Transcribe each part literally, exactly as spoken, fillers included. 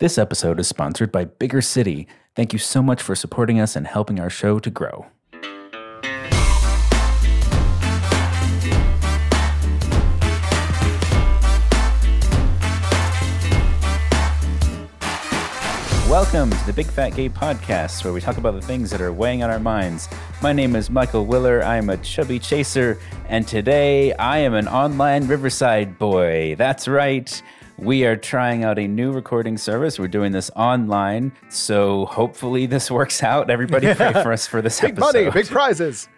This episode is sponsored by Bigger City. Thank you so much for supporting us and helping our show to grow. Welcome to the Big Fat Gay Podcast, where we talk about the things that are weighing on our minds. My name is Michael Willer. I am a chubby chaser, and today I am an online Riverside boy. That's right. We are trying out a new recording service. We're doing this online, so hopefully this works out. Everybody pray for us for this big episode. Big money, big prizes.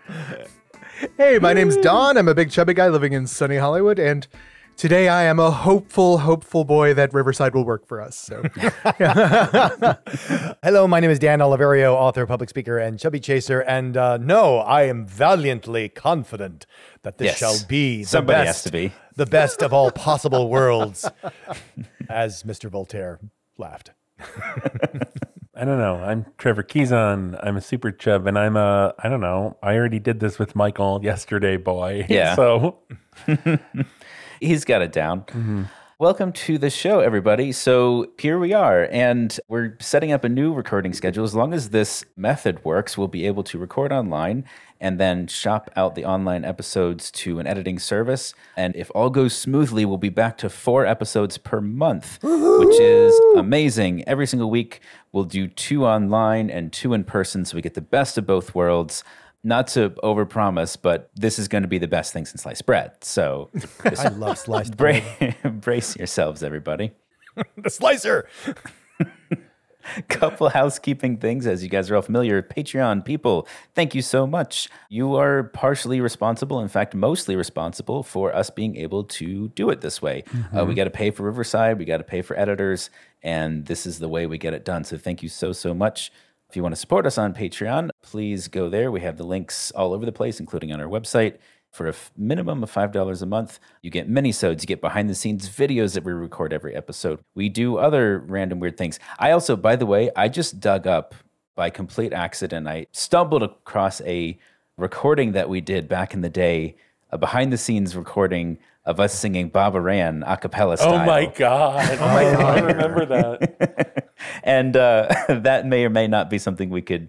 Hey, my Woo. name's Don. I'm a big chubby guy living in sunny Hollywood, and today I am a hopeful, hopeful boy that Riverside will work for us. So, hello, my name is Dan Oliverio, author, public speaker, and chubby chaser. And uh, no, I am valiantly confident that this yes. shall be the Somebody best, has to be. the best of all possible worlds, as Mister Voltaire laughed. I don't know. I'm Trevor Keyzan. I'm a super chub, and I'm a, I don't know. I already did this with Michael yesterday, boy. Yeah. So... He's got it down. Mm-hmm. Welcome to the show, everybody. So here we are, and we're setting up a new recording schedule. As long as this method works, we'll be able to record online and then shop out the online episodes to an editing service. And if all goes smoothly, we'll be back to four episodes per month, Woo-hoo! which is amazing. Every single week, we'll do two online and two in person, so we get the best of both worlds. Not to overpromise, but this is going to be the best thing since sliced bread. So I love sliced bread. Brace yourselves, everybody. The slicer. Couple housekeeping things, as you guys are all familiar. Patreon people, thank you so much. You are partially responsible, in fact, mostly responsible for us being able to do it this way. Mm-hmm. Uh, we got to pay for Riverside. We got to pay for editors. And this is the way we get it done. So thank you so, so much. If you want to support us on Patreon, please go there. We have the links all over the place, including on our website. For a f- minimum of five dollars a month, you get minisodes, you get behind-the-scenes videos that we record every episode. We do other random weird things. I also, by the way, I just dug up, by complete accident, I stumbled across a recording that we did back in the day, a behind-the-scenes recording of us singing Bob Aran a cappella style. Oh, my God. Oh, my God. I remember that. And uh, that may or may not be something we could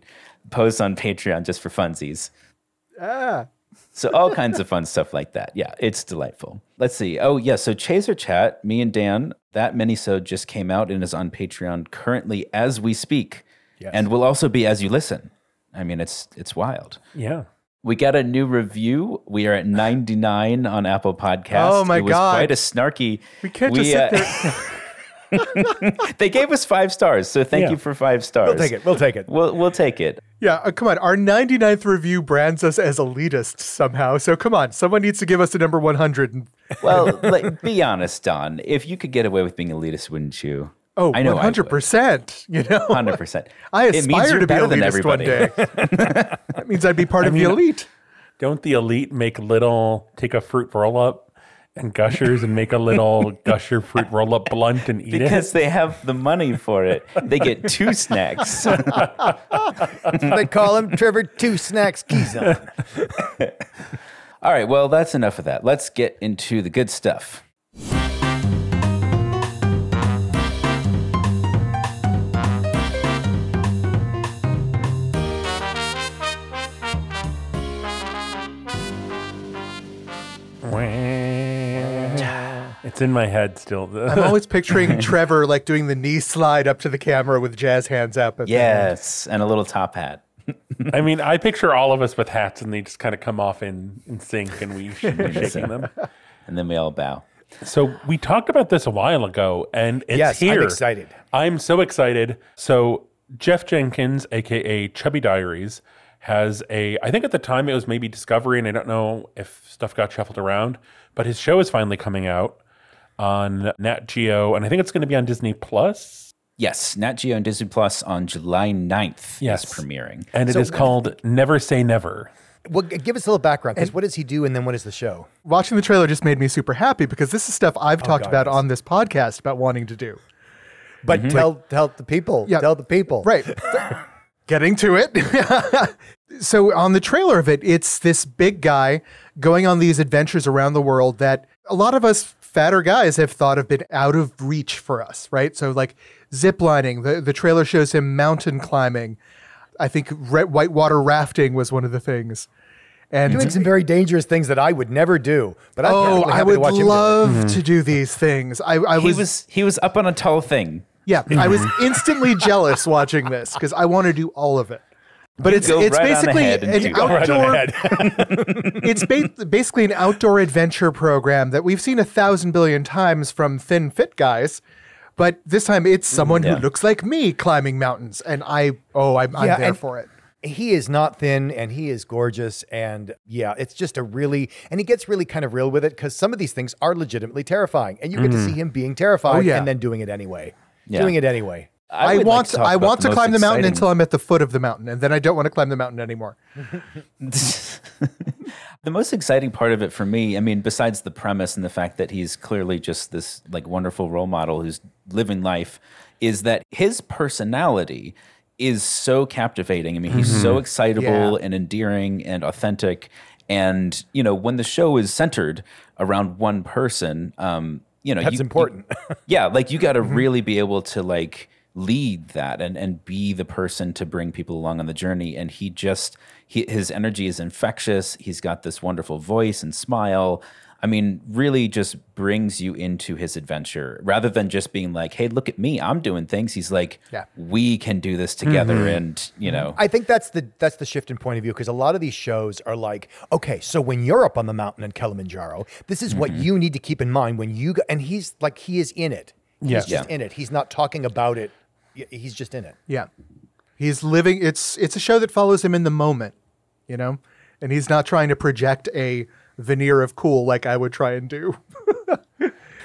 post on Patreon just for funsies. Ah. So all kinds of fun stuff like that. Yeah, it's delightful. Let's see. Oh, yeah. So Chaser Chat, me and Dan, that minisode just came out and is on Patreon currently as we speak. Yes. And will also be as you listen. I mean, it's it's wild. Yeah. We got a new review. We are at ninety-nine on Apple Podcasts. Oh, my God. It was God. quite a snarky. We can't we, just sit uh, there. They gave us five stars, so thank yeah. you for five stars. We'll take it. We'll take it. We'll we'll take it. Yeah, uh, come on. Our ninety-ninth review brands us as elitist somehow. So come on, someone needs to give us a number one hundred. And- well, like, be honest, Don. If you could get away with being elitist, wouldn't you? Oh, I know one hundred percent. You know, one hundred percent. I aspire to be elitist one day. That means I'd be part I of mean, the elite. Don't the elite make little take a fruit roll up? And gushers and make a little gusher fruit roll up blunt and eat because it. Because they have the money for it. They get two snacks. They call him Trevor Two Snacks Keyzan. All right, well, that's enough of that. Let's get into the good stuff. It's in my head still. I'm always picturing Trevor like doing the knee slide up to the camera with jazz hands up. At yes, and a little top hat. I mean, I picture all of us with hats and they just kind of come off in, in sync and we should be shaking them. And then we all bow. So we talked about this a while ago and it's yes, here. Yes, I'm excited. I'm so excited. So Jeff Jenkins, a k a. Chubby Diaries, has a, I think at the time it was maybe Discovery and I don't know if stuff got shuffled around, but his show is finally coming out on Nat Geo, and I think it's going to be on Disney Plus. Yes, Nat Geo and Disney Plus on July ninth yes. is premiering. And it so, is called Never Say Never. Well, give us a little background, because what does he do, and then what is the show? Watching the trailer just made me super happy, because this is stuff I've oh, talked God, about yes. on this podcast about wanting to do. But mm-hmm. tell, tell the people. Yeah. Tell the people. Right. Getting to it. So on the trailer of it, it's this big guy going on these adventures around the world that a lot of us fatter guys have thought have been out of reach for us, right? So like ziplining, the, the trailer shows him mountain climbing. I think re- whitewater rafting was one of the things. And doing some very dangerous things that I would never do. But I'd oh, I would to watch love him do. to do these things. I, I he was, was he was up on a tall thing. Yeah, I was instantly jealous watching this because I want to do all of it. But you it's it's right basically an outdoor. Right it's ba- basically an outdoor adventure program that we've seen a thousand billion times from thin, fit guys, but this time it's someone yeah. who looks like me climbing mountains, and I oh I'm, I'm yeah, there and- for it. He is not thin and he is gorgeous. And yeah, it's just a really, and he gets really kind of real with it because some of these things are legitimately terrifying. And you get mm. to see him being terrified oh, yeah. and then doing it anyway. Yeah. Doing it anyway. I, I want like to, I want to climb exciting. the mountain until I'm at the foot of the mountain. And then I don't want to climb the mountain anymore. The most exciting part of it for me, I mean, besides the premise and the fact that he's clearly just this like wonderful role model who's living life, is that his personality is so captivating. I mean, he's mm-hmm. so excitable yeah. and endearing and authentic. And, you know, when the show is centered around one person, um, you know, that's you, important. you, yeah. Like you got to mm-hmm. really be able to like lead that and, and be the person to bring people along on the journey. And he just, he, his energy is infectious. He's got this wonderful voice and smile. I mean, really just brings you into his adventure rather than just being like, hey, look at me, I'm doing things. He's like, yeah. we can do this together. Mm-hmm. And, you know, I think that's the that's the shift in point of view, because a lot of these shows are like, OK, so when you're up on the mountain in Kilimanjaro, this is mm-hmm. what you need to keep in mind when you go. And he's like, he is in it. He's yeah. just yeah. in it. He's not talking about it. He's just in it. Yeah, he's living. It's it's a show that follows him in the moment, you know, and he's not trying to project a veneer of cool like I would try and do.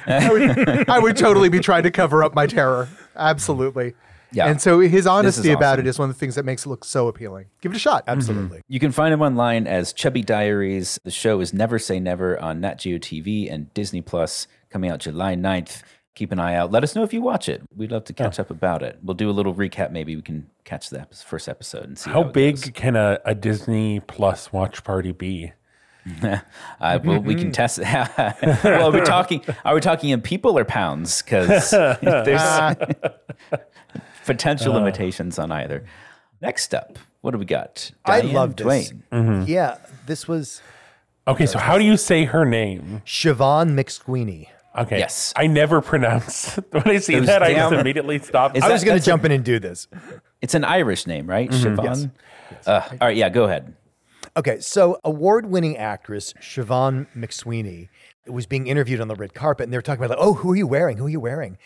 I, would, I would totally be trying to cover up my terror. Absolutely. Yeah. And so his honesty awesome. about it is one of the things that makes it look so appealing. Give it a shot. Absolutely. Mm-hmm. You can find him online as Chubby Diaries. The show is Never Say Never on Nat Geo T V and Disney Plus, coming out July ninth. Keep an eye out. Let us know if you watch it. We'd love to catch oh. up about it. We'll do a little recap. Maybe we can catch the first episode and see how, how it big goes. Can a, a Disney Plus watch party be? uh, well, mm-hmm. we can test it. Well, are we talking? Are we talking in people or pounds? Because there's potential uh. limitations on either. Next up, what do we got? Diane I love this. Mm-hmm. Yeah, this was okay. So, how do you say her name? Siobhán McSweeney. Okay. Yes. I never pronounce when I see Those that. Damn. I just immediately stop. Is I that, was going to jump a, in and do this. It's an Irish name, right? Mm-hmm. Siobhan. Yes. Yes. Uh, all right. Yeah. Go ahead. Okay, so award-winning actress Siobhán McSweeney was being interviewed on the red carpet, and they were talking about, like, oh, who are you wearing? Who are you wearing?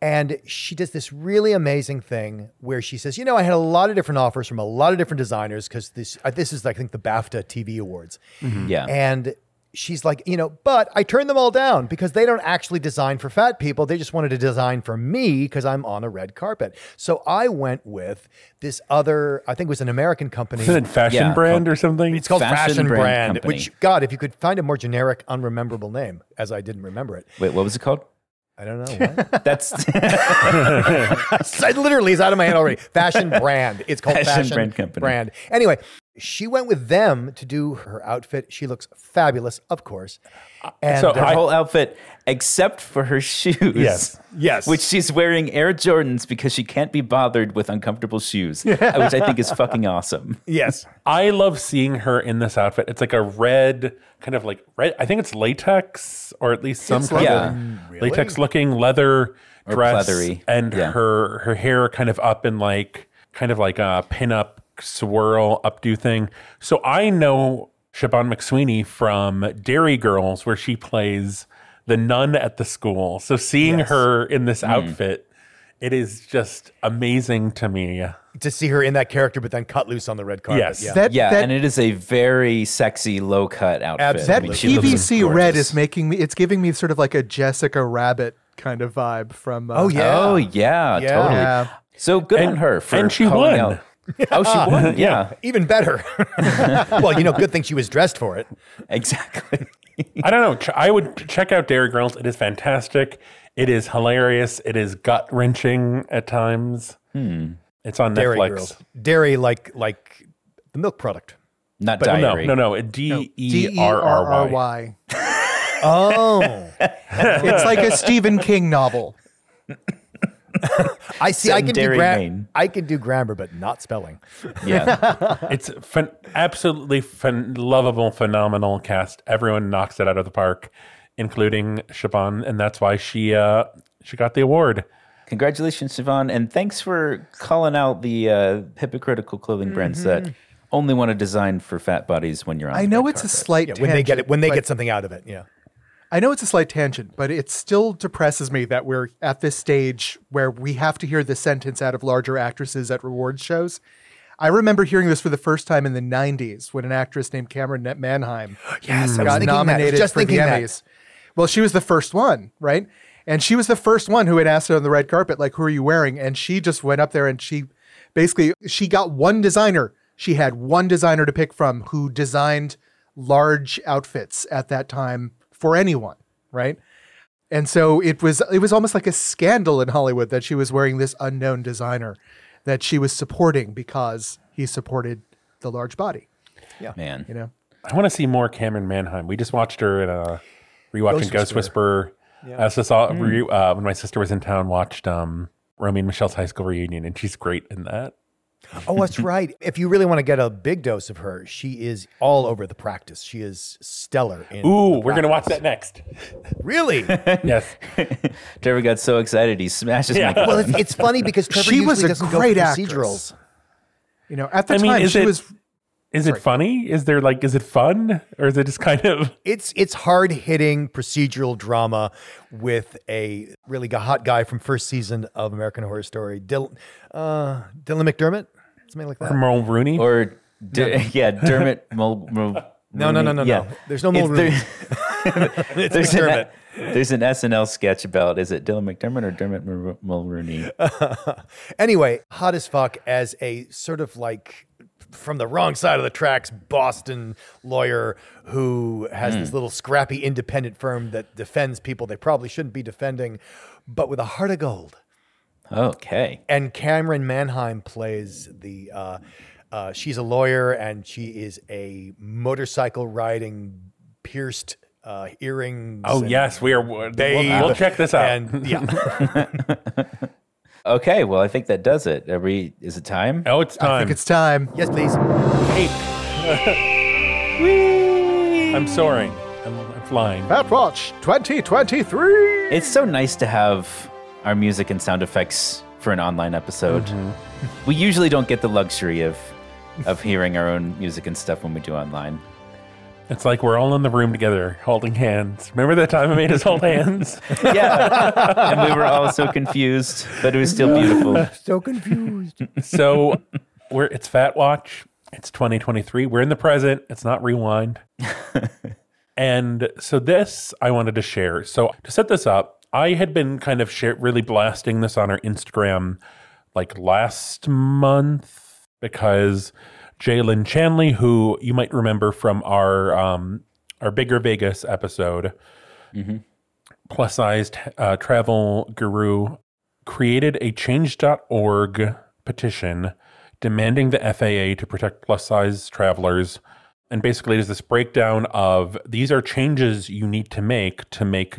And she does this really amazing thing where she says, you know, I had a lot of different offers from a lot of different designers because this uh, this is, I think, the BAFTA T V awards. Mm-hmm. Yeah. And she's like, you know, but I turned them all down because they don't actually design for fat people. They just wanted to design for me because I'm on a red carpet. So I went with this other, I think it was an American company. Is it Fashion yeah. Brand or something? It's called Fashion, Fashion Brand, Brand which, God, if you could find a more generic, unrememberable name, as I didn't remember it. Wait, what was it called? I don't know. What? That's it literally is out of my head already. Fashion Brand. It's called Fashion, Fashion Brand Company. Brand. Anyway, she went with them to do her outfit. She looks fabulous, of course. And so her I, whole outfit, except for her shoes. Yes. Yes. Which she's wearing Air Jordans because she can't be bothered with uncomfortable shoes, which I think is fucking awesome. Yes. I love seeing her in this outfit. It's like a red, kind of like red, I think it's latex or at least some it's kind yeah. of really? latex looking leather or dress. Pleathery. And yeah. her, her hair kind of up in like, kind of like a pinup swirl updo thing. So I know Siobhán McSweeney from Derry Girls, where she plays the nun at the school. So seeing yes. her in this mm. outfit, it is just amazing to me. To see her in that character, but then cut loose on the red carpet. Yes. Yeah, that, yeah that, and it is a very sexy, low-cut outfit. Absolutely. I mean, that P V C red is making me, it's giving me sort of like a Jessica Rabbit kind of vibe from... Uh, oh, yeah. Oh, yeah, yeah. totally. Yeah. So good and, on her for and she calling won. out. Oh, she won? Yeah. yeah. Even better. Well, you know, good thing she was dressed for it. Exactly. I don't know. I would check out Derry Girls. It is fantastic. It is hilarious. It is gut-wrenching at times. Hmm. It's on Derry Netflix. Girls. Dairy, like like the milk product. Not but, diary. No, no, no. D E R R Y. Oh. It's like a Stephen King novel. I see. I could, do gra- I could do grammar, but not spelling. Yeah. It's fin- absolutely fin- lovable, phenomenal cast. Everyone knocks it out of the park, including Siobhán. And that's why she uh, she got the award. Congratulations, Siobhán. And thanks for calling out the uh, hypocritical clothing mm-hmm. brands that only want to design for fat bodies when you're on I the know it's carpet. A slight yeah, tangent. When they, get, it, when they but- get something out of it, yeah. I know it's a slight tangent, but it still depresses me that we're at this stage where we have to hear this sentence out of larger actresses at awards shows. I remember hearing this for the first time in the nineties when an actress named Camryn Manheim yes, got nominated Just for the Emmys. That. Well, she was the first one, right? And she was the first one who had asked her on the red carpet, like, who are you wearing? And she just went up there and she basically, she got one designer. She had one designer to pick from who designed large outfits at that time. For anyone, right? And so it was it was almost like a scandal in Hollywood that she was wearing this unknown designer that she was supporting because he supported the large body. Yeah. Man. You know. I want to see more Camryn Manheim. We just watched her in a rewatching Ghost, Ghost Whisperer. Yeah. I also saw mm. re, uh, when my sister was in town, watched um, Romy and Michelle's high school reunion, and she's great in that. Oh, that's right. If you really want to get a big dose of her, she is all over The Practice. She is stellar. In Ooh, we're going to watch that next. Really? Yes. Trevor got so excited he smashes yeah. my Well, it's, it's funny because Trevor she usually doesn't go for procedurals. You know, at the I time mean, she it, was Is sorry. It funny? Is there like is it fun or is it just kind of It's it's hard-hitting procedural drama with a really hot guy from first season of American Horror Story, Dylan uh, Dylan McDermott. Something like that. Or Mulroney. Or, D- no. yeah, Dermot Mul- Mul- Mulroney. No, no, no, no, yeah. no. There's no Mulroney. It's, there's, an, there's an S N L sketch about, is it Dylan McDermott or Dermot Mul- Mulroney? Uh, anyway, hot as fuck as a sort of like, from the wrong side of the tracks, Boston lawyer who has mm. this little scrappy independent firm that defends people they probably shouldn't be defending, but with a heart of gold. Okay. And Camryn Manheim plays the, uh, uh, she's a lawyer and she is a motorcycle riding, pierced uh, earrings. Oh, yes. We are. They, we'll, we'll check this out. And, yeah. Okay. Well, I think that does it. Are we, is it time? Oh, it's time. I think it's time. Yes, please. Eight. I'm soaring. I'm, I'm flying. Pat Watch twenty twenty-three. It's so nice to have our music and sound effects for an online episode. Mm-hmm. We usually don't get the luxury of of hearing our own music and stuff when we do online. It's like we're all in the room together, holding hands. Remember that time I made us hold hands? Yeah. And we were all so confused, but it was still beautiful. So confused. So we're it's Fat Watch. It's twenty twenty-three. We're in the present. It's not rewind. And so this I wanted to share. So to set this up, I had been kind of share, really blasting this on our Instagram like last month because Jae'lynn Chaney, who you might remember from our um, our Bigger Vegas episode, mm-hmm. plus-sized uh, travel guru, created a change dot org petition demanding the F A A to protect plus-size travelers. And basically it is this breakdown of these are changes you need to make to make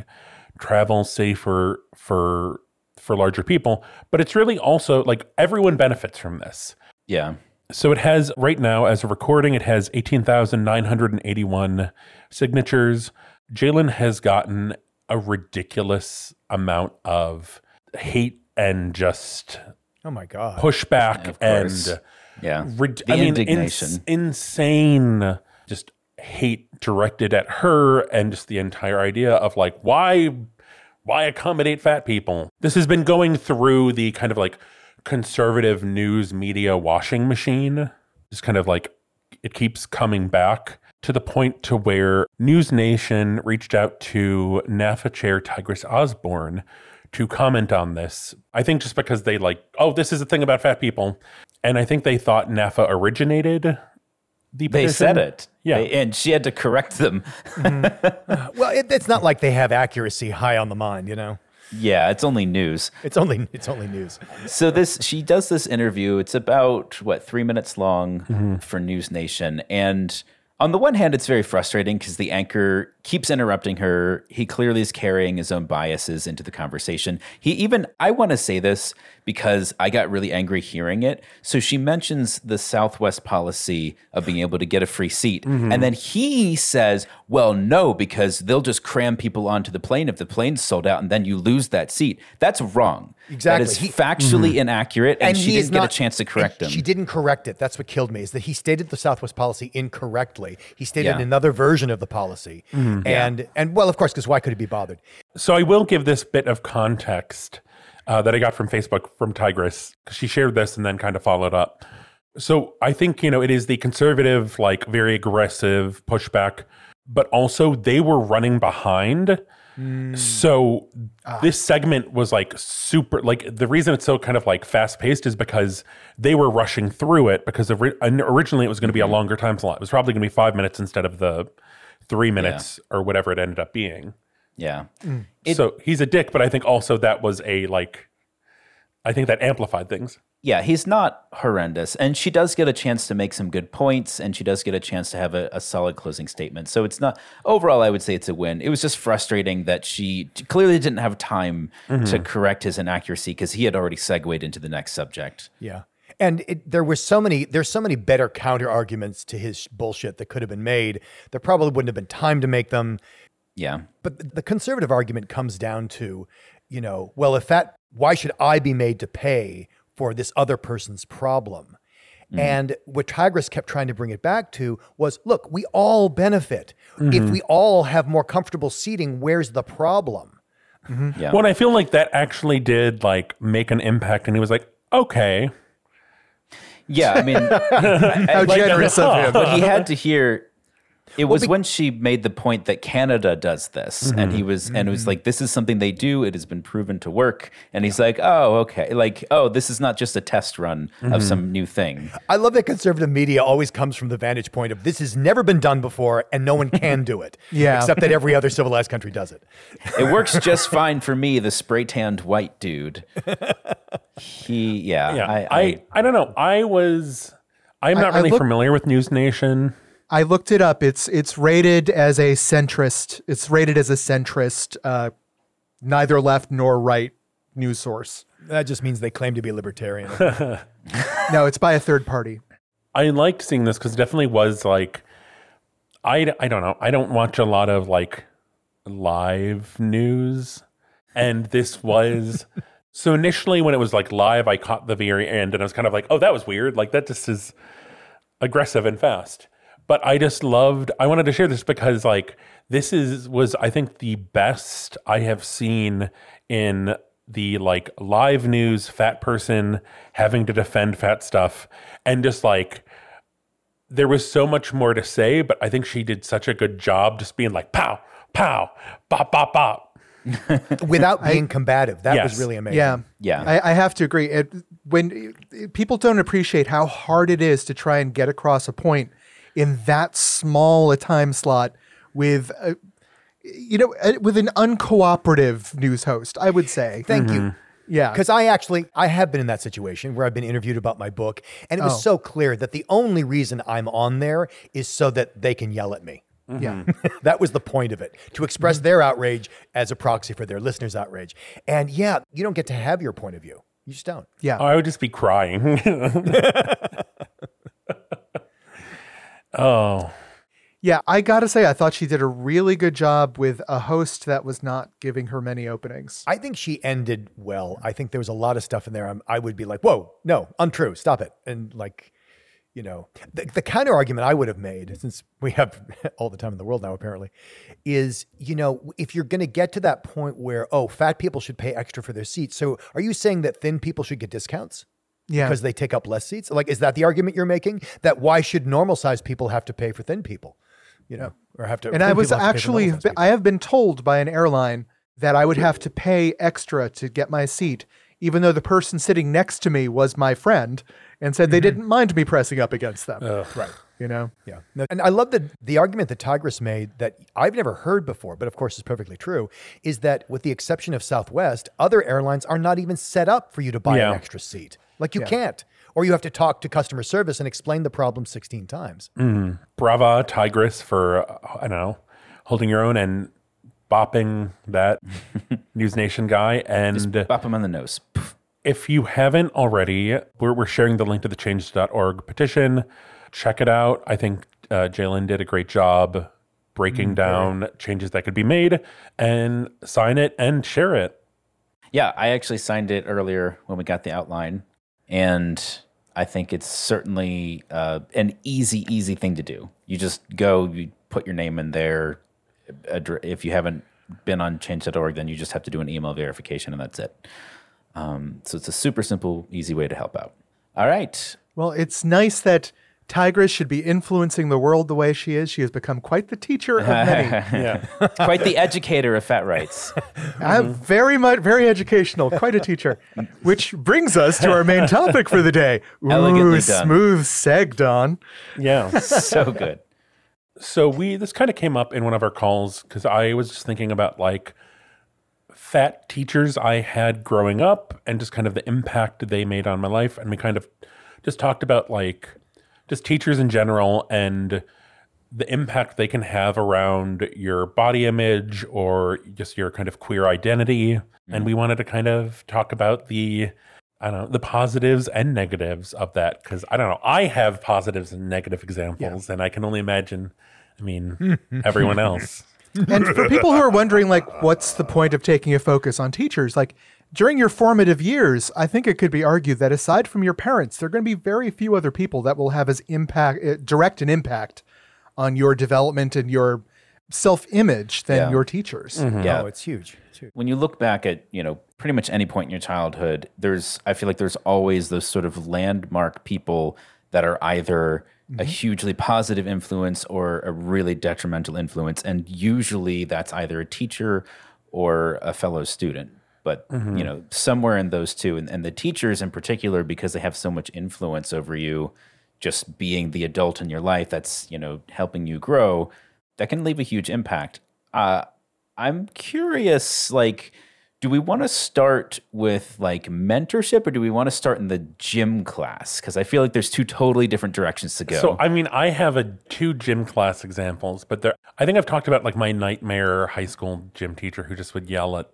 travel safer for for larger people, but it's really also like everyone benefits from this. Yeah. So it has right now as a recording, it has eighteen thousand nine hundred eighty-one signatures. Jae'lynn has gotten a ridiculous amount of hate and just oh my god pushback and yeah rid- the I indignation mean, in- insane just hate directed at her and just the entire idea of like why why accommodate fat people. This has been going through the kind of like conservative news media washing machine. Just kind of like it keeps coming back to the point to where NewsNation reached out to NAAFA chair Tigris Osborne to comment on this. I think just because they like, oh, this is the thing about fat people. And I think they thought NAAFA originated the petition. They said it. Yeah. They, and she had to correct them. mm. Well, it, it's not like they have accuracy high on the mind, you know? Yeah, it's only news. It's only it's only news. So this she does this interview. It's about, what, three minutes long mm-hmm. for News Nation. And on the one hand, it's very frustrating because the anchor keeps interrupting her. He clearly is carrying his own biases into the conversation. He even, I want to say this because I got really angry hearing it. So she mentions the Southwest policy of being able to get a free seat. Mm-hmm. And then he says, well, no, because they'll just cram people onto the plane if the plane's sold out and then you lose that seat. That's wrong. Exactly. That is factually he, inaccurate. And, and she didn't not, get a chance to correct him. She didn't correct it. That's what killed me, is that he stated the Southwest policy incorrectly. He stated yeah. another version of the policy. Mm-hmm. And, yeah. and well, of course, because why could he be bothered? So I will give this bit of context uh, that I got from Facebook from Tigris, because she shared this and then kind of followed up. So I think, you know, it is the conservative, like very aggressive pushback, but also they were running behind. Mm. So ah. this segment was like super, like the reason it's so kind of like fast paced is because they were rushing through it because of, originally it was going to be a longer time slot. It was probably going to be five minutes instead of the three minutes yeah. or whatever it ended up being. Yeah. Mm. It, so he's a dick, but I think also that was a like, I think that amplified things. Yeah, he's not horrendous. And she does get a chance to make some good points, and she does get a chance to have a, a solid closing statement. So it's not, overall, I would say it's a win. It was just frustrating that she clearly didn't have time mm-hmm. to correct his inaccuracy because he had already segued into the next subject. Yeah. And it, there were so many, there's so many better counter arguments to his bullshit that could have been made. There probably wouldn't have been time to make them. Yeah. But the conservative argument comes down to, you know, well, if that, why should I be made to pay for this other person's problem? Mm-hmm. And what Tigris kept trying to bring it back to was, look, we all benefit. Mm-hmm. If we all have more comfortable seating, where's the problem? Mm-hmm. Yeah. Well, I feel like that actually did like make an impact. And he was like, okay. Yeah, I mean, I, I, how like, generous of him. But he had to hear... It was well, be- when she made the point that Canada does this, mm-hmm. and he was, mm-hmm. and it was like, this is something they do. It has been proven to work. And he's yeah. like, oh, okay, like, oh, this is not just a test run mm-hmm. of some new thing. I love that conservative media always comes from the vantage point of this has never been done before, and no one can do it. Yeah, except that every other civilized country does it. It works just fine for me, the spray tanned white dude. He, yeah, yeah. I, I, I, I don't know. I was, I'm not I, really I look- familiar with NewsNation. I looked it up. It's it's rated as a centrist. It's rated as a centrist, uh, neither left nor right news source. That just means they claim to be libertarian. No, it's by a third party. I liked seeing this because it definitely was like, I, I don't know. I don't watch a lot of like live news. And this was, so initially when it was like live, I caught the very end and I was kind of like, oh, that was weird. Like that just is aggressive and fast. But I just loved, I wanted to share this because like this is, was I think the best I have seen in the like live news fat person having to defend fat stuff. And just like, there was so much more to say, but I think she did such a good job just being like, pow, pow, bop, bop, bop. Without being I, combative. That yes. was really amazing. Yeah. Yeah. I, I have to agree. It, when it, people don't appreciate how hard it is to try and get across a point in that small a time slot with, uh, you know, uh, with an uncooperative news host, I would say. Thank mm-hmm. you. Yeah. Because I actually, I have been in that situation where I've been interviewed about my book, and it was oh. so clear that the only reason I'm on there is so that they can yell at me. Mm-hmm. Yeah. That was the point of it, to express mm-hmm. their outrage as a proxy for their listeners' outrage. And yeah, you don't get to have your point of view. You just don't. Yeah. Oh, I would just be crying. Oh. Yeah, I gotta say, I thought she did a really good job with a host that was not giving her many openings. I think she ended well. I think there was a lot of stuff in there. I'm, I would be like, whoa, no, untrue, stop it. And like, you know, the, the counter argument I would have made, since we have all the time in the world now, apparently, is, you know, if you're going to get to that point where, oh, fat people should pay extra for their seats. So are you saying that thin people should get discounts? Yeah. Because they take up less seats? Like, is that the argument you're making? That why should normal-sized people have to pay for thin people? You know, or have to... And I was actually... I have been told by an airline that I would have to pay extra to get my seat, even though the person sitting next to me was my friend, and said mm-hmm. they didn't mind me pressing up against them. Ugh. Right. You know? Yeah. No, and I love the, the argument that Tigris made that I've never heard before, but of course is perfectly true, is that with the exception of Southwest, other airlines are not even set up for you to buy yeah. an extra seat. Like you yeah. can't, or you have to talk to customer service and explain the problem sixteen times. Mm. Brava, Tigris for, uh, I don't know, Holding Your Own and bopping that NewsNation guy. And just bop him on the nose. If you haven't already, we're, we're sharing the link to the change dot org petition. Check it out. I think uh, Jae'lynn did a great job breaking mm-hmm. down changes that could be made, and sign it and share it. Yeah, I actually signed it earlier when we got the outline, and I think it's certainly uh, an easy, easy thing to do. You just go, you put your name in there. If you haven't been on change dot org, then you just have to do an email verification, and that's it. Um, so it's a super simple, easy way to help out. All right. Well, it's nice that Tigris should be influencing the world the way she is. She has become quite the teacher of many. Yeah. Quite the educator of fat rights. I'm very much, very educational, quite a teacher. Which brings us to our main topic for the day. Ooh, elegantly done. Smooth seg, Don. Yeah. So good. So we, this kind of came up in one of our calls because I was just thinking about like fat teachers I had growing up and just kind of the impact they made on my life. And we kind of just talked about like, just teachers in general and the impact they can have around your body image or just your kind of queer identity. Mm-hmm. And we wanted to kind of talk about the, I don't know, the positives and negatives of that. Because I don't know, I have positives and negative examples, yeah. and I can only imagine, I mean, everyone else. And for people who are wondering, like, what's the point of taking a focus on teachers? Like, during your formative years, I think it could be argued that aside from your parents, there are going to be very few other people that will have as impact, direct an impact on your development and your self-image than yeah. your teachers. Mm-hmm. Yeah, oh, it's huge. it's huge. When you look back at, you know, pretty much any point in your childhood, there's, I feel like there's always those sort of landmark people that are either mm-hmm. a hugely positive influence or a really detrimental influence. And usually that's either a teacher or a fellow student. But, mm-hmm. you know, somewhere in those two, and, and the teachers in particular, because they have so much influence over you, just being the adult in your life that's, you know, helping you grow, that can leave a huge impact. Uh, I'm curious, like, do we want to start with, like, mentorship, or do we want to start in the gym class? Because I feel like there's two totally different directions to go. So, I mean, I have a two gym class examples, but there, I think I've talked about, like, my nightmare high school gym teacher who just would yell at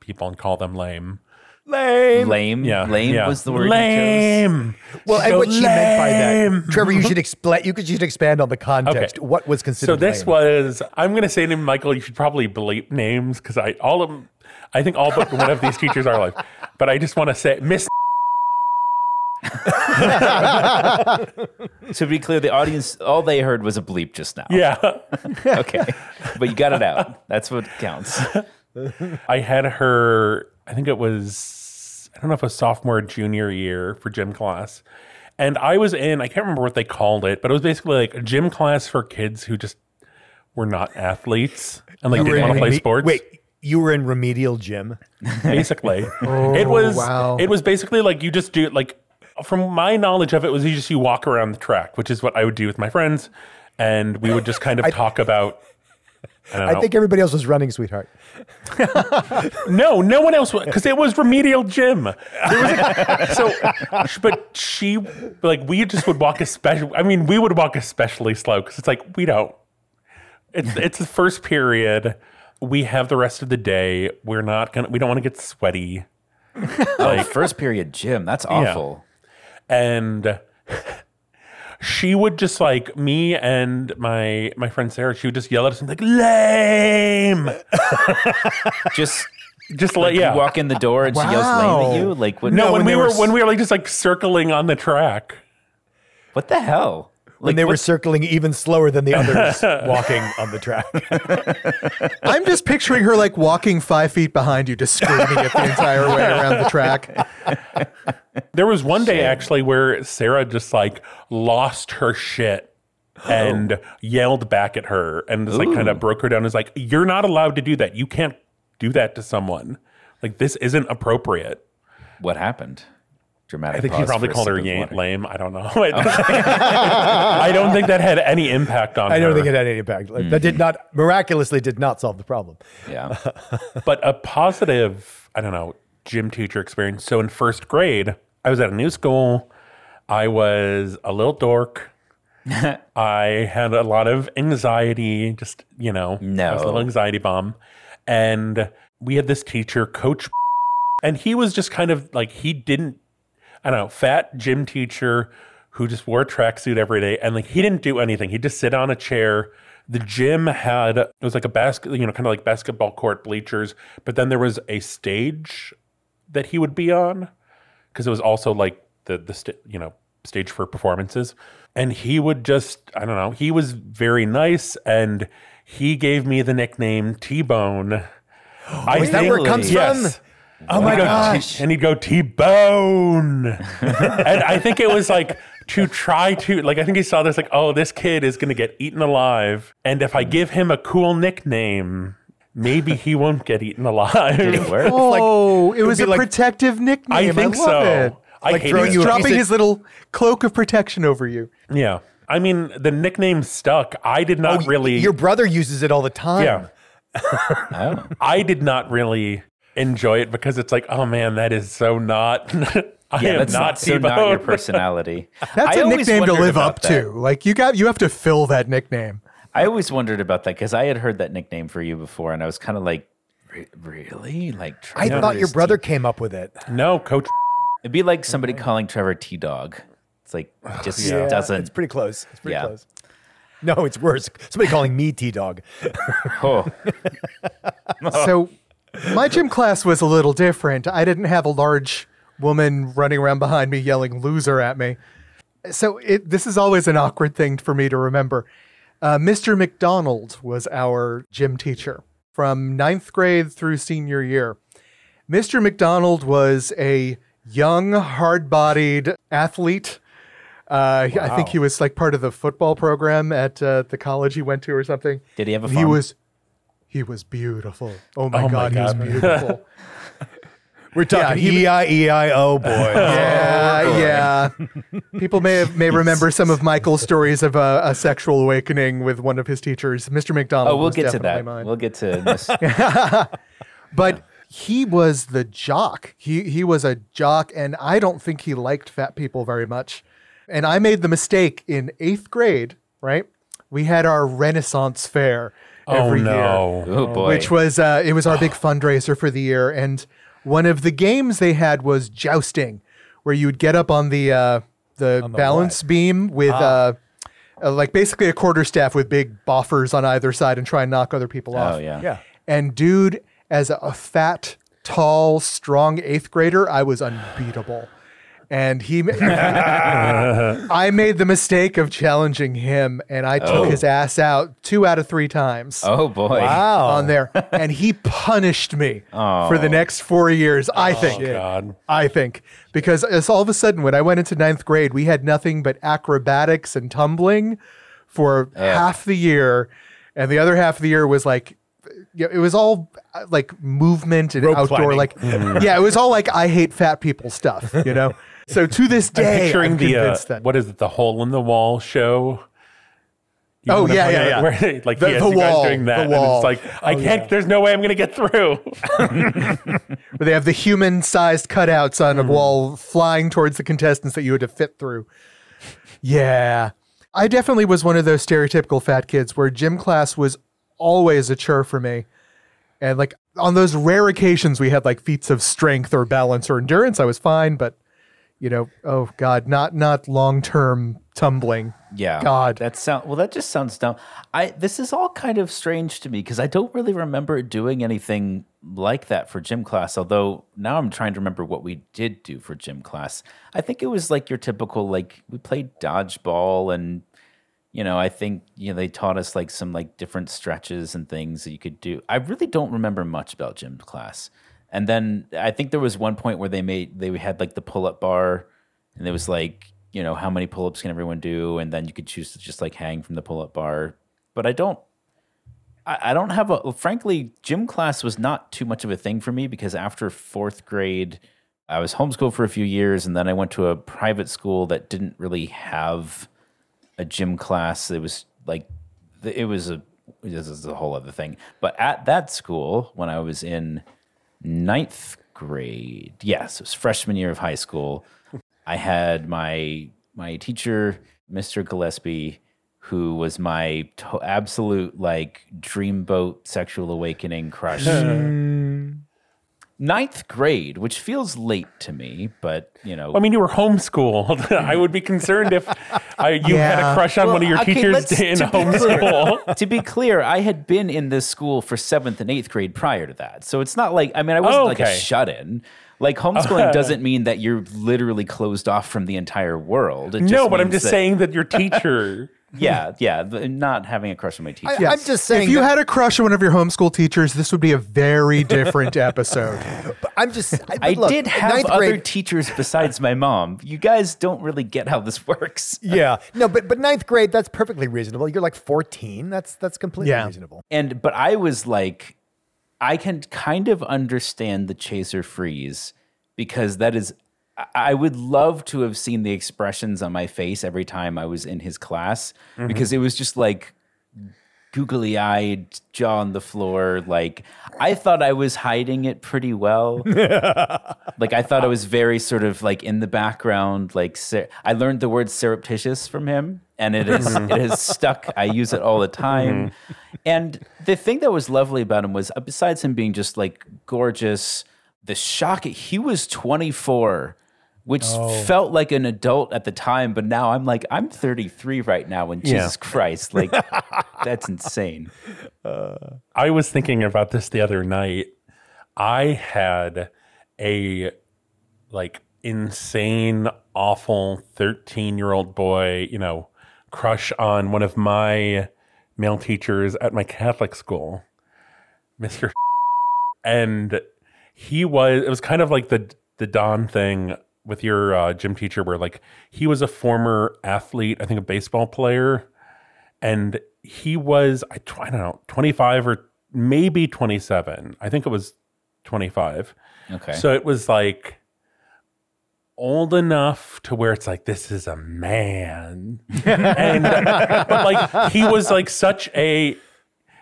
people and call them lame. Lame. Lame. Yeah. Lame yeah. was the word lame. You chose. Well, so and what lame. She meant by that, Trevor, you should explain. You could just expand on the context. Okay. What was considered? So this lame? was. I'm going to say to Michael, you should probably bleep names because I all of them. I think all but one of these teachers are like. But I just want to say, Miss. To be clear, the audience, all they heard was a bleep just now. Yeah. Okay, but you got it out. That's what counts. I had her, I think it was, I don't know if it was sophomore, junior year for gym class. And I was in, I can't remember what they called it, but it was basically like a gym class for kids who just were not athletes and like you didn't want to play reme- sports. Wait, you were in remedial gym? Basically. oh, it was, wow. It was basically like you just do, like from my knowledge of it was you just, you walk around the track, which is what I would do with my friends. And we would just kind of I, talk about. I, I think everybody else was running, sweetheart. no, no one else was, because it was remedial gym. There was a, so, but she, like, we just would walk especially, I mean, we would walk especially slow, because it's like, we don't, it's it's the first period, we have the rest of the day, we're not going to, we don't want to get sweaty. Like, first period gym, that's awful. Yeah. And she would just like me and my my friend Sarah, she would just yell at us and like, lame. just just like, like yeah. You walk in the door and wow. she yells lame at you. Like what, No, no when, when we were, were when we were like just like circling on the track. What the hell? Like, when they were circling even slower than the others walking on the track. I'm just picturing her like walking five feet behind you, just screaming it the entire way around the track. There was one day actually where Sarah just like lost her shit and oh. yelled back at her and just like kind of broke her down. Is like, you're not allowed to do that. You can't do that to someone. Like, this isn't appropriate. What happened? Dramatic I think he probably called her y- lame. I don't know. Okay. I don't think that had any impact on her. I don't her. think it had any impact. Like, mm-hmm. That did not, miraculously did not solve the problem. Yeah. But a positive, I don't know, gym teacher experience. So in first grade, I was at a new school. I was a little dork. I had a lot of anxiety, just, you know, no. I was a little anxiety bomb. And we had this teacher, Coach, and he was just kind of like, he didn't, I don't know, fat gym teacher who just wore a tracksuit every day. And like, he didn't do anything. He'd just sit on a chair. The gym had, it was like a basket, you know, kind of like basketball court bleachers. But then there was a stage that he would be on because it was also like the, the st- you know, stage for performances. And he would just, I don't know, he was very nice. And he gave me the nickname T-Bone. Is oh, that where it comes yes. from? Oh, and my gosh. Go, and he'd go, T-Bone. And I think it was like to try to, like, I think he saw this, like, oh, this kid is going to get eaten alive. And if I give him a cool nickname, maybe he won't get eaten alive. Did it work? Oh, like, it was a like, protective nickname. I think I love so. It. I like throwing you dropping his little cloak of protection over you. Yeah. I mean, the nickname stuck. I did not oh, really. Your brother uses it all the time. Yeah. oh. I did not really enjoy it because it's like, oh man, that is so not. I yeah, am that's not so not your personality. That's I a nickname to live up that. To. Like you got, you have to fill that nickname. I always wondered about that because I had heard that nickname for you before, and I was kind of like, Re- really? Like Trevor I thought your brother T- came up with it. No, Coach. It'd be like somebody calling Trevor T-Dog. It's like just yeah, doesn't. It's pretty close. It's pretty yeah. close. No, it's worse. Somebody calling me T-Dog. oh. So my gym class was a little different. I didn't have a large woman running around behind me yelling loser at me. So it, this is always an awkward thing for me to remember. Uh, Mister McDonald was our gym teacher from ninth grade through senior year. Mister McDonald was a young, hard-bodied athlete. Uh, wow. I think he was like part of the football program at uh, the college he went to or something. Did he have a farm? He was, he was beautiful. Oh my, oh God, my God, he was beautiful. We're talking yeah, E I E I O, boy. yeah, oh, boy. yeah. People may have, may remember some of Michael's stories of uh, a sexual awakening with one of his teachers, Mister McDonald. Oh, we'll get to that. Mine. We'll get to this. But. Yeah. He was the jock. He he was a jock, and I don't think he liked fat people very much. And I made the mistake in eighth grade, right? We had our Renaissance Fair every oh, no. year. Oh, boy. Which was, uh, it was our big fundraiser for the year. And one of the games they had was jousting, where you would get up on the, uh, the, on the balance what? beam with ah. uh, like basically a quarterstaff with big boffers on either side and try and knock other people oh, off. Oh, yeah. yeah. And dude... As a fat, tall, strong eighth grader, I was unbeatable. And he, I made the mistake of challenging him, and I took oh. his ass out two out of three times. Oh, boy. Wow. On there. And he punished me oh. for the next four years, I think. Oh, God. I think. Because it's all of a sudden, when I went into ninth grade, we had nothing but acrobatics and tumbling for yeah. half the year. And the other half of the year was like, yeah, it was all like movement and rope outdoor, climbing. Like, mm. yeah, it was all like I hate fat people stuff, you know? So to this day, I'm picturing I'm the, uh, that. What is it, the hole in the wall show? You oh, yeah, yeah, yeah. Where, like, the, yes, the you wall, guys doing that. The wall. And it's like, I oh, can't, yeah. there's no way I'm going to get through. Where they have the human sized cutouts on a mm. wall flying towards the contestants that you had to fit through. Yeah. I definitely was one of those stereotypical fat kids where gym class was always a chore for me. And like on those rare occasions we had like feats of strength or balance or endurance, I was fine, but you know, oh God, not not long-term tumbling. Yeah. God. That sound well, that just sounds dumb. I this is all kind of strange to me because I don't really remember doing anything like that for gym class, although now I'm trying to remember what we did do for gym class. I think it was like your typical like we played dodgeball and you know, I think, you know, they taught us like some like different stretches and things that you could do. I really don't remember much about gym class. And then I think there was one point where they made, they had like the pull-up bar and it was like, you know, how many pull-ups can everyone do? And then you could choose to just like hang from the pull-up bar. But I don't, I, I don't have a, frankly, gym class was not too much of a thing for me because after fourth grade, I was homeschooled for a few years and then I went to a private school that didn't really have a gym class. It was like, it was a, this is a whole other thing. But at that school, when I was in ninth grade, yes, it was freshman year of high school. I had my, my teacher, Mister Gillespie, who was my to- absolute like dreamboat sexual awakening crush. Ninth grade, which feels late to me, but you know. I mean, you were homeschooled. I would be concerned if I, you yeah. had a crush on well, one of your okay, teachers in homeschool. Clear, to be clear, I had been in this school for seventh and eighth grade prior to that. So it's not like, I mean, I wasn't oh, okay. like a shut-in. Like homeschooling uh, doesn't mean that you're literally closed off from the entire world. It just no, but I'm just that, saying that your teacher... Yeah, yeah, not having a crush on my teacher. I, yes. I'm just saying. If you that, had a crush on one of your homeschool teachers, this would be a very different episode. But I'm just. I, I look, did have other grade, teachers besides my mom. You guys don't really get how this works. Yeah, no, but but ninth grade, that's perfectly reasonable. You're like fourteen. That's that's completely yeah. reasonable. And but I was like, I can kind of understand the chaser freeze because that is. I would love to have seen the expressions on my face every time I was in his class mm-hmm. because it was just like googly-eyed, jaw on the floor. Like I thought I was hiding it pretty well. Like I thought I was very sort of like in the background. Like ser- I learned the word surreptitious from him, and it is it has stuck. I use it all the time. Mm-hmm. And the thing that was lovely about him was, besides him being just like gorgeous, the shock he was twenty-four. Which oh. felt like an adult at the time, but now I'm like, I'm thirty-three right now, and Jesus yeah. Christ, like, that's insane. Uh, I was thinking about this the other night. I had a, like, insane, awful thirteen-year-old boy, you know, crush on one of my male teachers at my Catholic school, Mister And he was, it was kind of like the the Don thing with your uh, gym teacher where like he was a former athlete, I think a baseball player. And he was, I, tw- I don't know, twenty-five or maybe twenty-seven. I think it was twenty-five. Okay. So it was like old enough to where it's like, this is a man. and but like, he was like such a,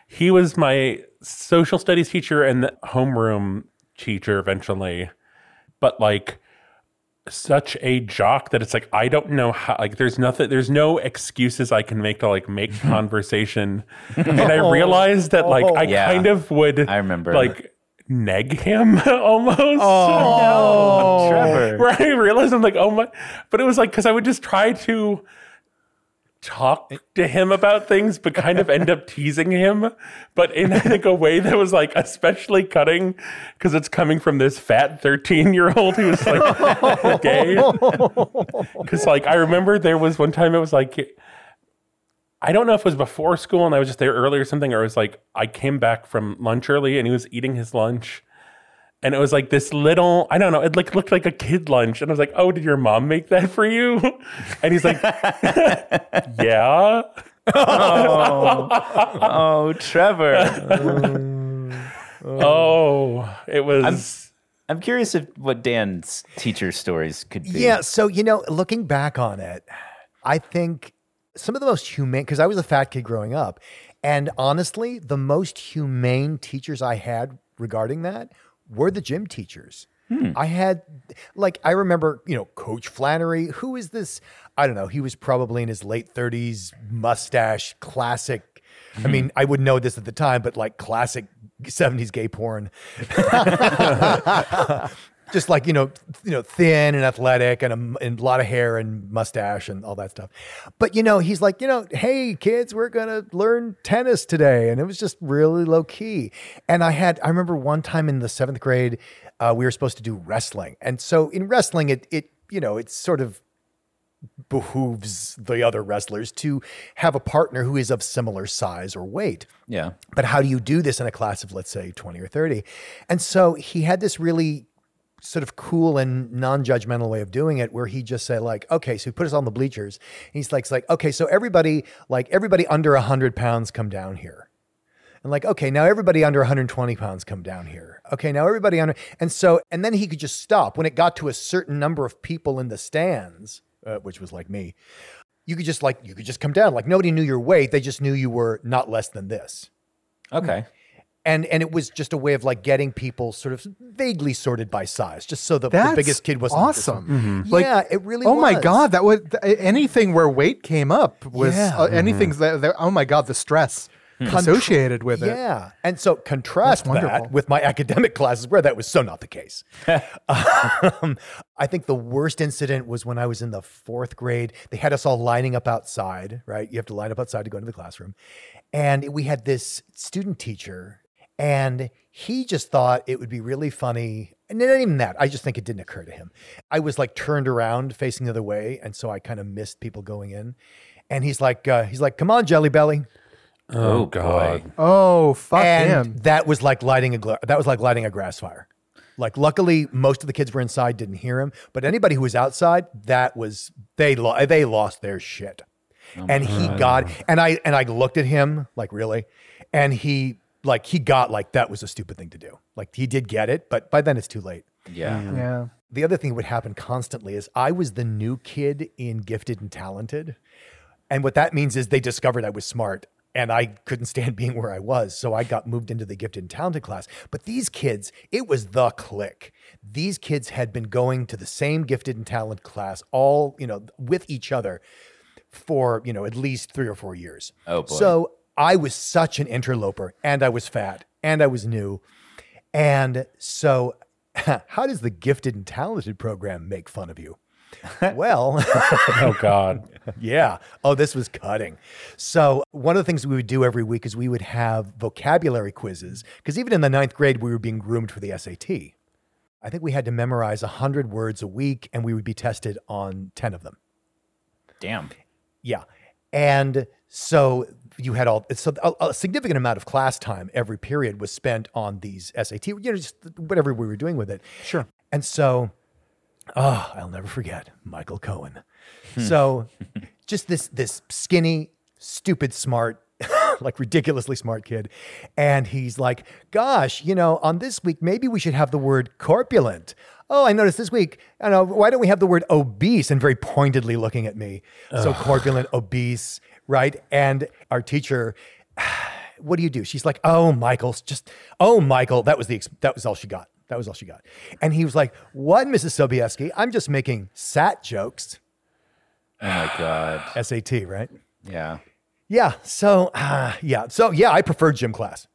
he was my social studies teacher and the homeroom teacher eventually. But like, such a jock that it's like, I don't know how, like, there's nothing, there's no excuses I can make to like make conversation. And I realized that like, I yeah, kind of would, I remember, like, neg him almost. Oh, no, Trevor. Where I realized I'm like, oh my, but it was like, cause I would just try to talk to him about things, but kind of end up teasing him, but in I think a way that was like especially cutting because it's coming from this fat thirteen year old who was like gay. Because like I remember there was one time it was like, I don't know if it was before school and I was just there early or something, or it was like I came back from lunch early and he was eating his lunch. And it was like this little, I don't know, it like looked like a kid lunch. And I was like, oh, did your mom make that for you? And he's like, yeah. Oh, oh Trevor. oh. oh, it was. I'm, I'm curious if what Dan's teacher stories could be. Yeah, so, you know, looking back on it, I think some of the most humane, because I was a fat kid growing up. And honestly, the most humane teachers I had regarding that were the gym teachers. Hmm. I had, like, I remember, you know, Coach Flannery, who is this, I don't know, he was probably in his late thirties, mustache, classic, hmm. I mean, I wouldn't know this at the time, but like classic seventies gay porn. Just like, you know, you know, thin and athletic and a, and a lot of hair and mustache and all that stuff. But, you know, he's like, you know, hey, kids, we're going to learn tennis today. And it was just really low key. And I had I remember one time in the seventh grade, uh, we were supposed to do wrestling. And so in wrestling, it it, you know, it's sort of behooves the other wrestlers to have a partner who is of similar size or weight. Yeah. But how do you do this in a class of, let's say, twenty or thirty? And so he had this really sort of cool and non-judgmental way of doing it where he just say like, okay, so he put us on the bleachers and he's like, like, okay, so everybody, like everybody under a hundred pounds come down here. And like, okay, now everybody under one hundred twenty pounds come down here. Okay. Now everybody under, and so, and then he could just stop when it got to a certain number of people in the stands, uh, which was like me, you could just like, you could just come down. Like nobody knew your weight. They just knew you were not less than this. Okay. And and it was just a way of like getting people sort of vaguely sorted by size, just so the, the biggest kid wasn't awesome. Mm-hmm. Like, yeah, it really. Oh was. my god, that was th- anything where weight came up was yeah. uh, mm-hmm. anything that, that. Oh my god, the stress mm-hmm. associated with Contra- it. Yeah, and so contrast that with my academic classes where that was so not the case. um, I think the worst incident was when I was in the fourth grade. They had us all lining up outside. Right, you have to line up outside to go into the classroom, and we had this student teacher. And he just thought it would be really funny. And not even that. I just think it didn't occur to him. I was like turned around facing the other way. And so I kind of missed people going in. And he's like, uh, he's like, come on, Jelly Belly. Oh, oh God. Boy. Oh, fuck and him. That was like lighting a gla- that was like lighting a grass fire. Like, luckily, most of the kids were inside, didn't hear him. But anybody who was outside, that was, they, lo- they lost their shit. Oh, and he God. got, and I, and I looked at him like, really? And he, Like he got like that was a stupid thing to do. Like he did get it, but by then it's too late. Yeah. Mm. Yeah. The other thing that would happen constantly is I was the new kid in Gifted and Talented. And what that means is they discovered I was smart and I couldn't stand being where I was. So I got moved into the Gifted and Talented class. But these kids, it was the clique. These kids had been going to the same Gifted and Talented class all, you know, with each other for, you know, at least three or four years. Oh boy. So I was such an interloper, and I was fat, and I was new. And so how does the Gifted and Talented program make fun of you? Well. Oh, God. Yeah. Oh, this was cutting. So one of the things we would do every week is we would have vocabulary quizzes, because even in the ninth grade, we were being groomed for the S A T. I think we had to memorize one hundred words a week, and we would be tested on ten of them. Damn. Yeah. And so you had all, so a, a significant amount of class time every period was spent on these S A T, you know, just whatever we were doing with it. Sure. And so, oh, I'll never forget Michael Cohen. Hmm. So just this, this skinny, stupid, smart, like ridiculously smart kid. And he's like, gosh, you know, on this week, maybe we should have the word corpulent. Oh, I noticed this week, I don't know, why don't we have the word obese? And very pointedly looking at me. Ugh. So corpulent, obese, right? And our teacher, what do you do? She's like, oh, Michael's just, oh, Michael. That was the, that was all she got. That was all she got. And he was like, what, Missus Sobieski? I'm just making sat jokes. Oh my God. S A T, right? Yeah. Yeah. So, uh, yeah. So, yeah, I prefer gym class.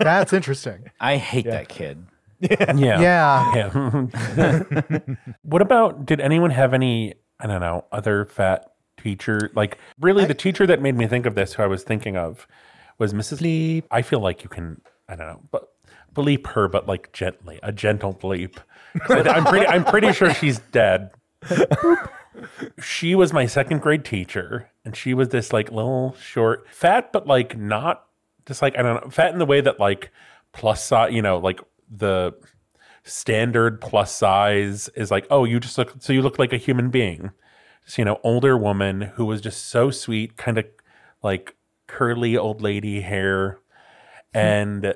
That's interesting. I hate yeah. that kid. Yeah. Yeah. yeah. yeah. What about, did anyone have any, I don't know, other fat teacher? Like, really, I, the teacher that made me think of this, who I was thinking of, was Missus Leap. I feel like you can, I don't know, but bleep her, but like gently, a gentle bleep. I'm pretty, I'm pretty sure she's dead. She was my second grade teacher, and she was this like little short, fat, but like not just like, I don't know, fat in the way that like plus size, you know, like the standard plus size is like, oh, you just look, so you look like a human being. So, you know, older woman who was just so sweet, kind of like curly old lady hair. And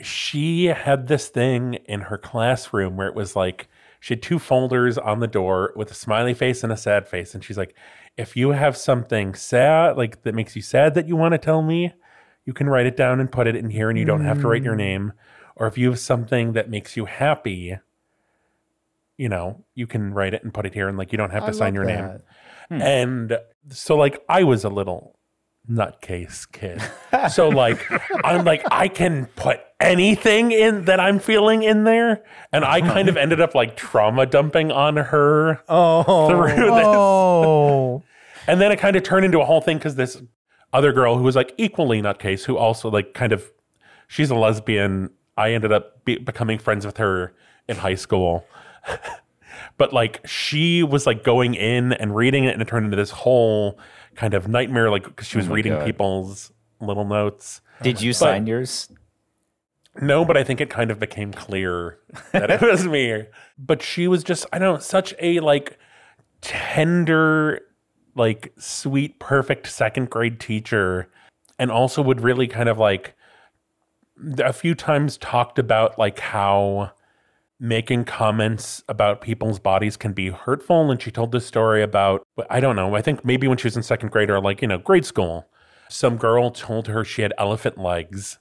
she had this thing in her classroom where it was like, she had two folders on the door with a smiley face and a sad face. And she's like, if you have something sad, like that makes you sad that you want to tell me, you can write it down and put it in here and you don't mm. have to write your name. Or if you have something that makes you happy, you know, you can write it and put it here and like, you don't have to I sign your that. name. Hmm. And so like, I was a little nutcase kid. So like, I'm like, I can put anything in that I'm feeling in there. And I kind of ended up like trauma dumping on her oh, through oh. this. And then it kind of turned into a whole thing because this other girl who was like equally nutcase, who also like kind of, she's a lesbian. I ended up be- becoming friends with her in high school. But like she was like going in and reading it, and it turned into this whole kind of nightmare, like because she was oh reading God. people's little notes. Did you but, sign yours? No, but I think it kind of became clear that it was me. But she was just, I don't know, such a like tender, like sweet, perfect second grade teacher, and also would really kind of like a few times talked about like how making comments about people's bodies can be hurtful. And she told this story about, I don't know, I think maybe when she was in second grade or like, you know, grade school, some girl told her she had elephant legs.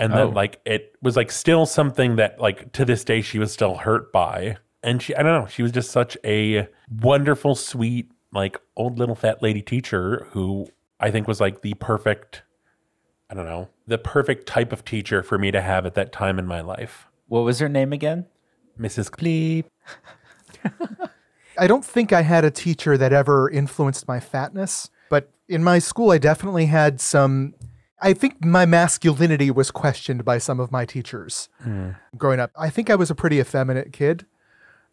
And then, oh. like, it was, like, still something that, like, to this day she was still hurt by. And she, I don't know, she was just such a wonderful, sweet, like, old little fat lady teacher who I think was, like, the perfect, I don't know, the perfect type of teacher for me to have at that time in my life. What was her name again? Missus Cleep. I don't think I had a teacher that ever influenced my fatness, but in my school I definitely had some... I think my masculinity was questioned by some of my teachers mm. growing up. I think I was a pretty effeminate kid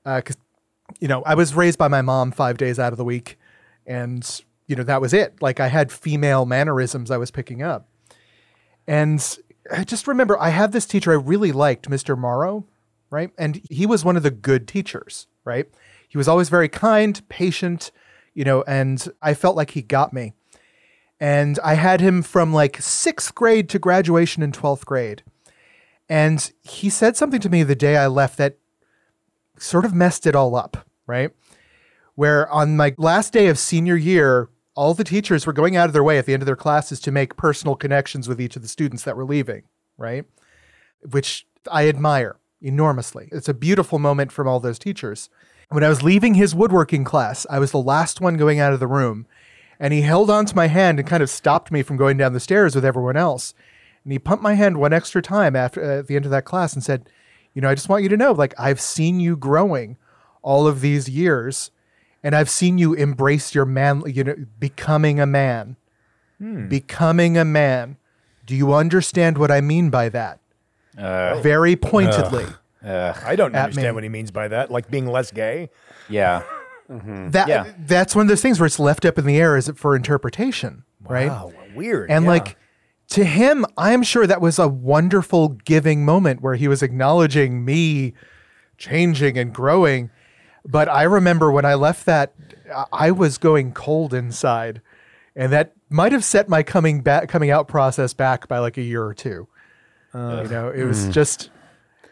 because, uh, you know, I was raised by my mom five days out of the week. And, you know, that was it. Like, I had female mannerisms I was picking up. And I just remember I had this teacher I really liked, Mister Morrow, right? And he was one of the good teachers, right? He was always very kind, patient, you know, and I felt like he got me. And I had him from like sixth grade to graduation in twelfth grade. And he said something to me the day I left that sort of messed it all up, right? Where on my last day of senior year, all the teachers were going out of their way at the end of their classes to make personal connections with each of the students that were leaving, right? Which I admire enormously. It's a beautiful moment from all those teachers. When I was leaving his woodworking class, I was the last one going out of the room. And he held onto my hand and kind of stopped me from going down the stairs with everyone else. And he pumped my hand one extra time after uh, at the end of that class and said, you know, I just want you to know, like, I've seen you growing all of these years and I've seen you embrace your man, you know, becoming a man, hmm. becoming a man. Do you understand what I mean by that? Uh, Very pointedly. Uh, uh, I don't understand me. What he means by that. Like being less gay. Yeah. Mm-hmm. That yeah. That's one of those things where it's left up in the air is it for interpretation, wow, right? Wow, weird. And yeah. like to him, I'm sure that was a wonderful giving moment where he was acknowledging me changing and growing. But I remember when I left that, I was going cold inside, and that might have set my coming back, coming out process back by like a year or two. Uh, you know, it was mm. just.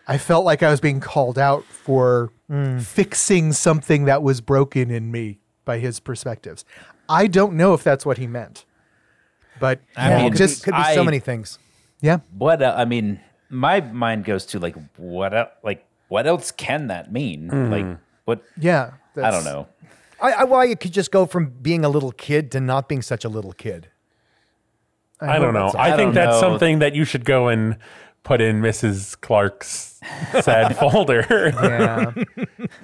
I felt like I was being called out for mm. fixing something that was broken in me by his perspectives. I don't know if that's what he meant, but I yeah, mean, it just could be, could be I, so many things. Yeah. What uh, I mean, my mind goes to like what uh, like what else can that mean? Mm. Like what? Yeah. I don't know. I, I why well, it could just go from being a little kid to not being such a little kid. I, I don't know. I, I think that's know. something that you should go and put in Missus Clark's sad folder. Yeah.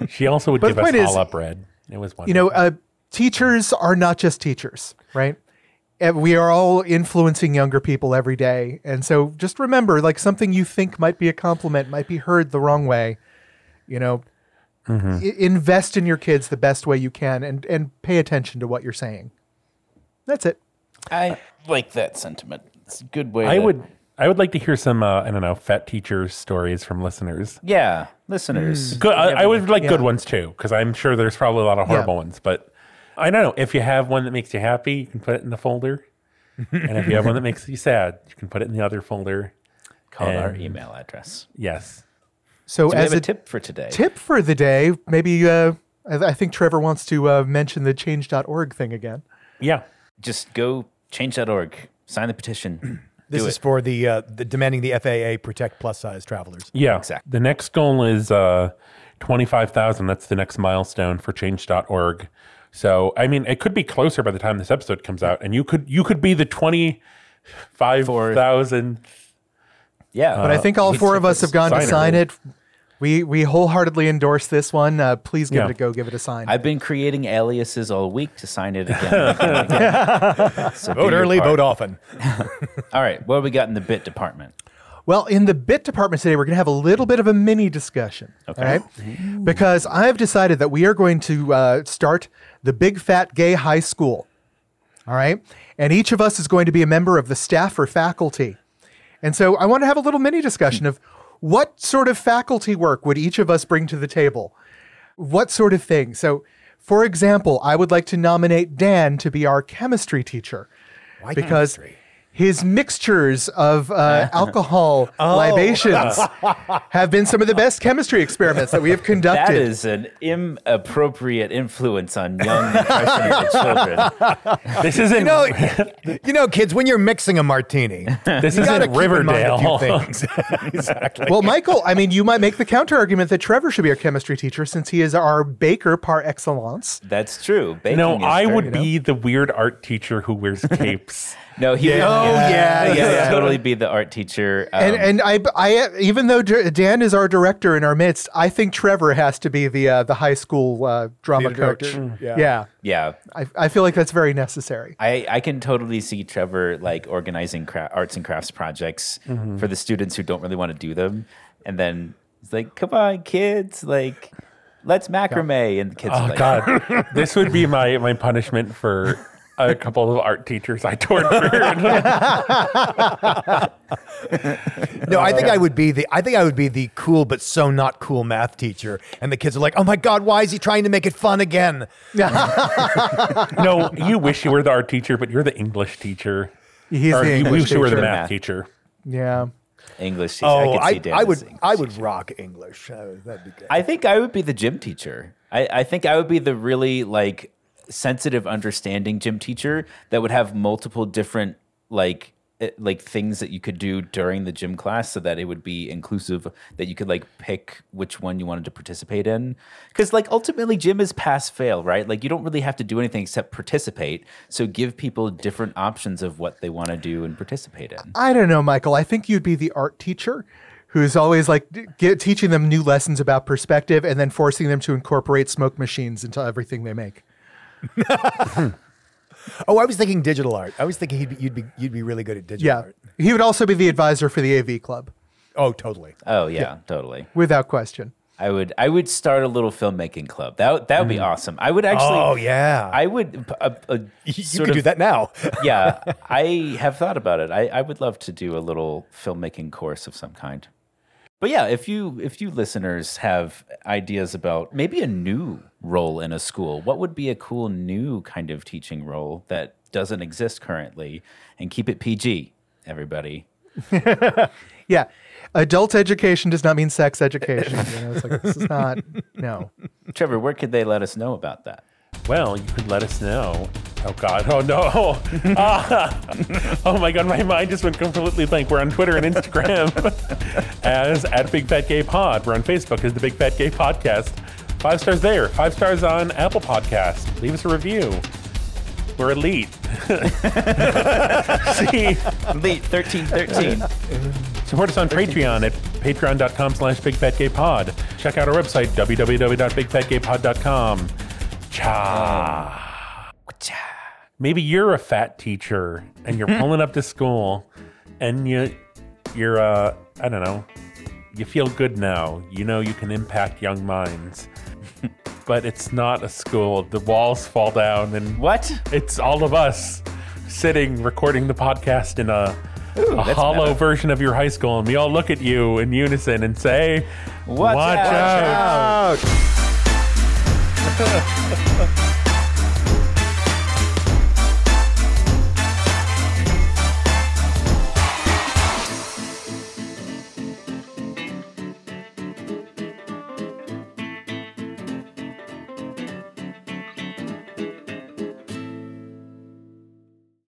She also would but give us is, all up red. It was wonderful. You know, uh, teachers are not just teachers, right? And we are all influencing younger people every day. And so just remember, like, something you think might be a compliment might be heard the wrong way. You know, mm-hmm. I- invest in your kids the best way you can and, and pay attention to what you're saying. That's it. I like that sentiment. It's a good way I to... would... I would like to hear some, uh, I don't know, fat teacher stories from listeners. Yeah, listeners. Mm. Good, I, I would like yeah. good ones, too, because I'm sure there's probably a lot of horrible yeah. ones. But I don't know. If you have one that makes you happy, you can put it in the folder. And if you have one that makes you sad, you can put it in the other folder. Call and, our email address. Yes. So, so as we have a tip for today. Tip for the day. Maybe uh, I, I think Trevor wants to uh, mention the change dot org thing again. Yeah. Just go change dot org. Sign the petition. This is for the uh, the demanding the F A A protect plus-size travelers. Yeah, exactly. The next goal is uh, twenty-five thousand. That's the next milestone for change dot org. So, I mean, it could be closer by the time this episode comes out, and you could you could be the twenty-five thousand. Yeah, uh, but I think all four of us have gone to sign it. We we wholeheartedly endorse this one. Uh, please give yeah. it a go. Give it a sign. I've been creating aliases all week to sign it again. again, again. So vote early, vote often. All right. What have we got in the bit department? Well, in the bit department today, we're going to have a little bit of a mini discussion. Okay. All right? Because I've decided that we are going to uh, start the Big Fat Gay High School. All right. And each of us is going to be a member of the staff or faculty. And so I want to have a little mini discussion of what sort of faculty work would each of us bring to the table? What sort of thing? So, for example, I would like to nominate Dan to be our chemistry teacher. Why because chemistry? his mixtures of uh, alcohol oh. libations have been some of the best chemistry experiments that we have conducted. That is an inappropriate influence on young impressionable children. This isn't, you know, you know, kids, when you're mixing a martini, this isn't Riverdale. You things. Exactly. Well, Michael, I mean, you might make the counter argument that Trevor should be our chemistry teacher since he is our baker par excellence. That's true. Baking no, is I very, would you know? be the weird art teacher who wears capes. No, he yeah. would yeah, yeah, yeah, yeah. totally be the art teacher. Um, and and I, I, even though Dan is our director in our midst, I think Trevor has to be the uh, the high school uh, drama the coach. Yeah. yeah, yeah. I I feel like that's very necessary. I, I can totally see Trevor like organizing cra- arts and crafts projects mm-hmm. for the students who don't really want to do them, and then it's like, come on, kids, like. Let's macrame, and the kids. Oh, like, God. This would be my, my punishment for a couple of art teachers I tortured. No, I think I would be the I think I would be the cool but so not cool math teacher, and the kids are like, "Oh my God, why is he trying to make it fun again?" No, you wish you were the art teacher, but you're the English teacher. He's or the English you wish teacher. You were the math teacher. Yeah. English teacher. Oh, I, could see I, I would. I would teacher. rock English. Oh, that'd be good. I think I would be the gym teacher. I, I think I would be the really like sensitive, understanding gym teacher that would have multiple different like like things that you could do during the gym class, so that it would be inclusive. That you could like pick which one you wanted to participate in, because like ultimately gym is pass fail, right? Like you don't really have to do anything except participate. So give people different options of what they want to do and participate in. I don't know, Michael. I think you'd be the art teacher who's always like get, teaching them new lessons about perspective and then forcing them to incorporate smoke machines into everything they make. Oh, I was thinking digital art. I was thinking he'd be, you'd be you'd be really good at digital yeah. art. He would also be the advisor for the A V club. Oh, totally. Oh, yeah, yeah. totally. Without question. I would I would start a little filmmaking club. That that would be mm. awesome. I would actually Oh, yeah. I would uh, uh, you, you could of, do that now. Yeah. I have thought about it. I, I would love to do a little filmmaking course of some kind. But yeah, if you if you listeners have ideas about maybe a new role in a school, what would be a cool new kind of teaching role that doesn't exist currently? And keep it P G, everybody. Yeah, adult education does not mean sex education. You know, it's like this is not no. Trevor, where could they let us know about that? Well, you could let us know. Oh, God. Oh, no. Ah. Oh, my God. My mind just went completely blank. We're on Twitter and Instagram as at Big Fat Gay Pod. We're on Facebook as the Big Fat Gay Podcast. Five stars there. Five stars on Apple Podcasts. Leave us a review. We're elite. See? Elite thirteen thirteen. Support us on Patreon at patreon.com slash Big Fat Gay Pod. Check out our website, w w w dot big fat gay pod dot com. Cha. Maybe you're a fat teacher and you're pulling up to school and you, you're, uh, I don't know, you feel good now. You know you can impact young minds. But it's not a school. The walls fall down and what? It's all of us sitting recording the podcast in a, Ooh, a hollow meta. version of your high school. And we all look at you in unison and say, watch, watch out. out. Watch out. Ha ha ha.